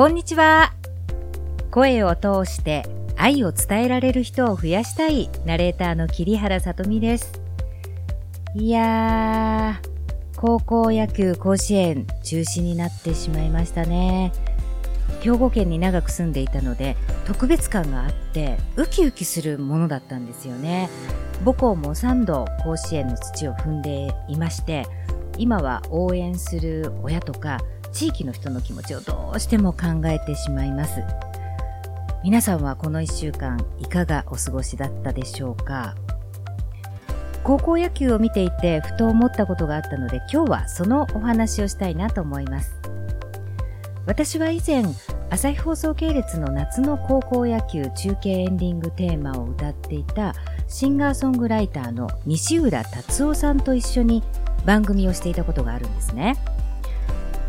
こんにちは。声を通して愛を伝えられる人を増やしたいナレーターの桐原さとみです。いやー、高校野球甲子園中止になってしまいましたね。兵庫県に長く住んでいたので特別感があってウキウキするものだったんですよね。母校も3度甲子園の土を踏んでいまして、今は応援する親とか地域の人の気持ちをどうしても考えてしまいます。皆さんはこの1週間いかがお過ごしだったでしょうか。高校野球を見ていてふと思ったことがあったので、今日はそのお話をしたいなと思います。私は以前朝日放送系列の夏の高校野球中継エンディングテーマを歌っていたシンガーソングライターの西浦達夫さんと一緒に番組をしていたことがあるんですね。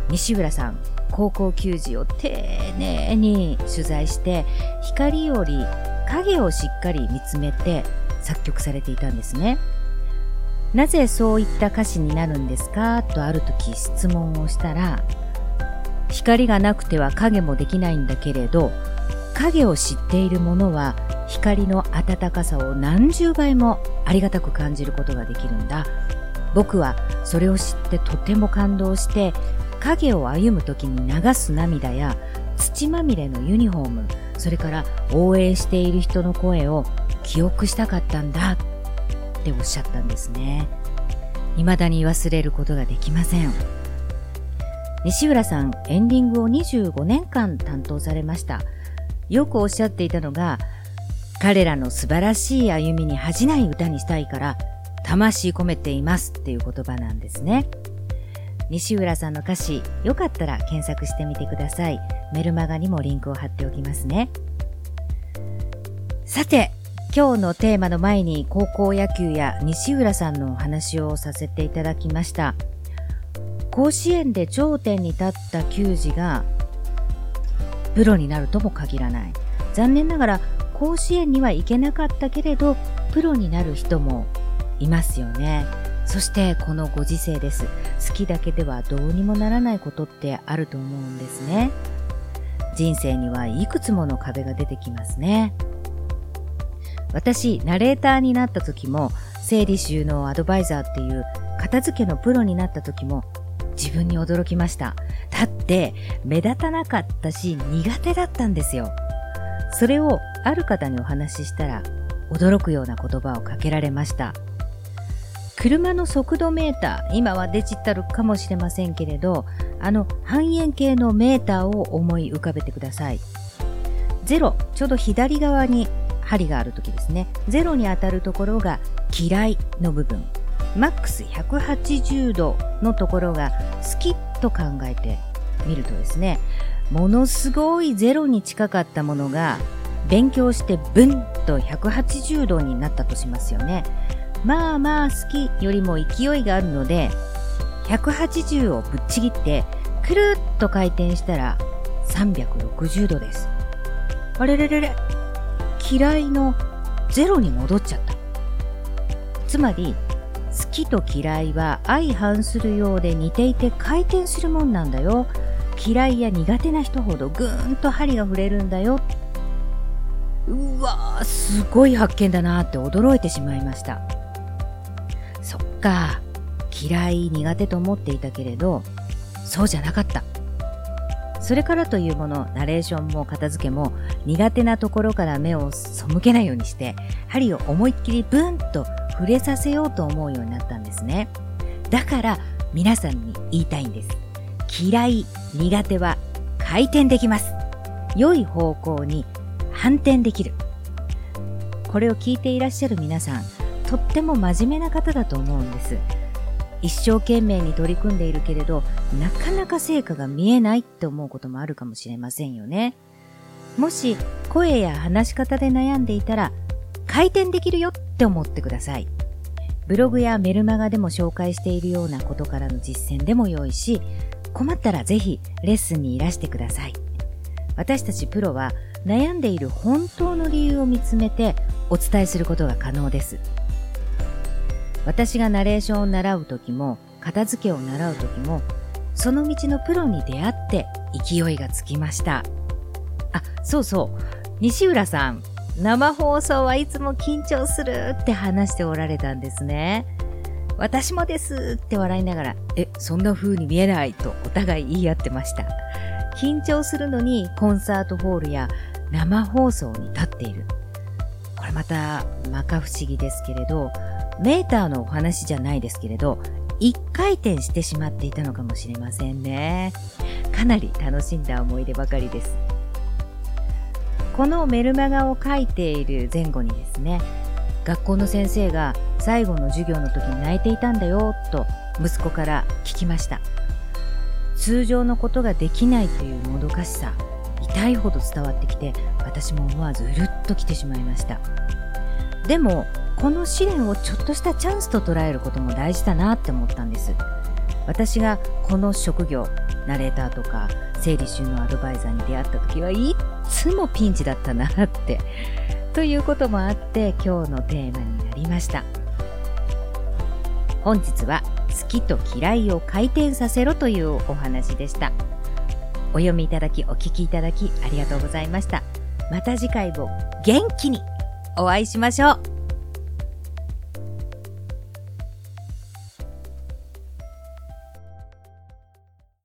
西浦さん、高校球児を丁寧に取材して光より影をしっかり見つめて作曲されていたんですね。なぜそういった歌詞になるんですかとある時質問をしたら、光がなくては影もできないんだけれど、影を知っているものは光の温かさを何十倍もありがたく感じることができるんだ。僕はそれを知ってとても感動して、影を歩む時に流す涙や土まみれのユニフォーム、それから応援している人の声を記憶したかったんだっておっしゃったんですね。未だに忘れることができません。西浦さん、エンディングを25年間担当されました。よくおっしゃっていたのが、彼らの素晴らしい歩みに恥じない歌にしたいから魂込めていますっていう言葉なんですね。西浦さんの歌詞、よかったら検索してみてください。メルマガにもリンクを貼っておきますね。さて、今日のテーマの前に高校野球や西浦さんのお話をさせていただきました。甲子園で頂点に立った球児がプロになるとも限らない。残念ながら甲子園には行けなかったけれどプロになる人もいますよね。そしてこのご時世です。好きだけではどうにもならないことってあると思うんですね。人生にはいくつもの壁が出てきますね。私、ナレーターになった時も整理収納アドバイザーっていう片付けのプロになった時も自分に驚きました。だって目立たなかったし苦手だったんですよ。それをある方にお話ししたら驚くような言葉をかけられました。車の速度メーター、今はデジタルかもしれませんけれど、あの半円形のメーターを思い浮かべてください。0、ちょうど左側に針がある時ですね。0に当たるところが嫌いの部分。マックス180度のところが好きと考えてみるとですね、ものすごいゼロに近かったものが勉強してブンと180度になったとしますよね。まあまあ好きよりも勢いがあるので180をぶっちぎってくるっと回転したら360度です。あれれれれ、嫌いのゼロに戻っちゃった。つまり好きと嫌いは相反するようで似ていて回転するもんなんだよ。嫌いや苦手な人ほどぐーんと針が触れるんだよ。うわー、すごい発見だなって驚いてしまいました。そっか、嫌い苦手と思っていたけれどそうじゃなかった。それからというもの、ナレーションも片付けも苦手なところから目を背けないようにして針を思いっきりブンと触れさせようと思うようになったんですね。だから皆さんに言いたいんです。嫌い苦手は回転できます。良い方向に反転できる。これを聞いていらっしゃる皆さん、とっても真面目な方だと思うんです。一生懸命に取り組んでいるけれどなかなか成果が見えないって思うこともあるかもしれませんよね。もし声や話し方で悩んでいたら回転できるよって思ってください。ブログやメルマガでも紹介しているようなことからの実践でも良いし、困ったらぜひレッスンにいらしてください。私たちプロは悩んでいる本当の理由を見つめてお伝えすることが可能です。私がナレーションを習う時も片付けを習う時もその道のプロに出会って勢いがつきました。あ、そうそう、西浦さん、生放送はいつも緊張するって話しておられたんですね。私もですって笑いながら、そんな風に見えないとお互い言い合ってました。緊張するのにコンサートホールや生放送に立っている。これまた摩訶不思議ですけれど、メーターのお話じゃないですけれど、一回転してしまっていたのかもしれませんね。かなり楽しんだ思い出ばかりです。このメルマガを書いている前後にですね、学校の先生が最後の授業の時に泣いていたんだよと息子から聞きました。通常のことができないというもどかしさ、痛いほど伝わってきて、私も思わずうるっと来てしまいました。でもこの試練をちょっとしたチャンスと捉えることも大事だなって思ったんです。私がこの職業、ナレーターとか整理収納アドバイザーに出会った時はいつもピンチだったなってということもあって、今日のテーマになりました。本日は好きと嫌いを回転させろというお話でした。お読みいただきお聞きいただきありがとうございました。また次回も元気にお会いしましょう。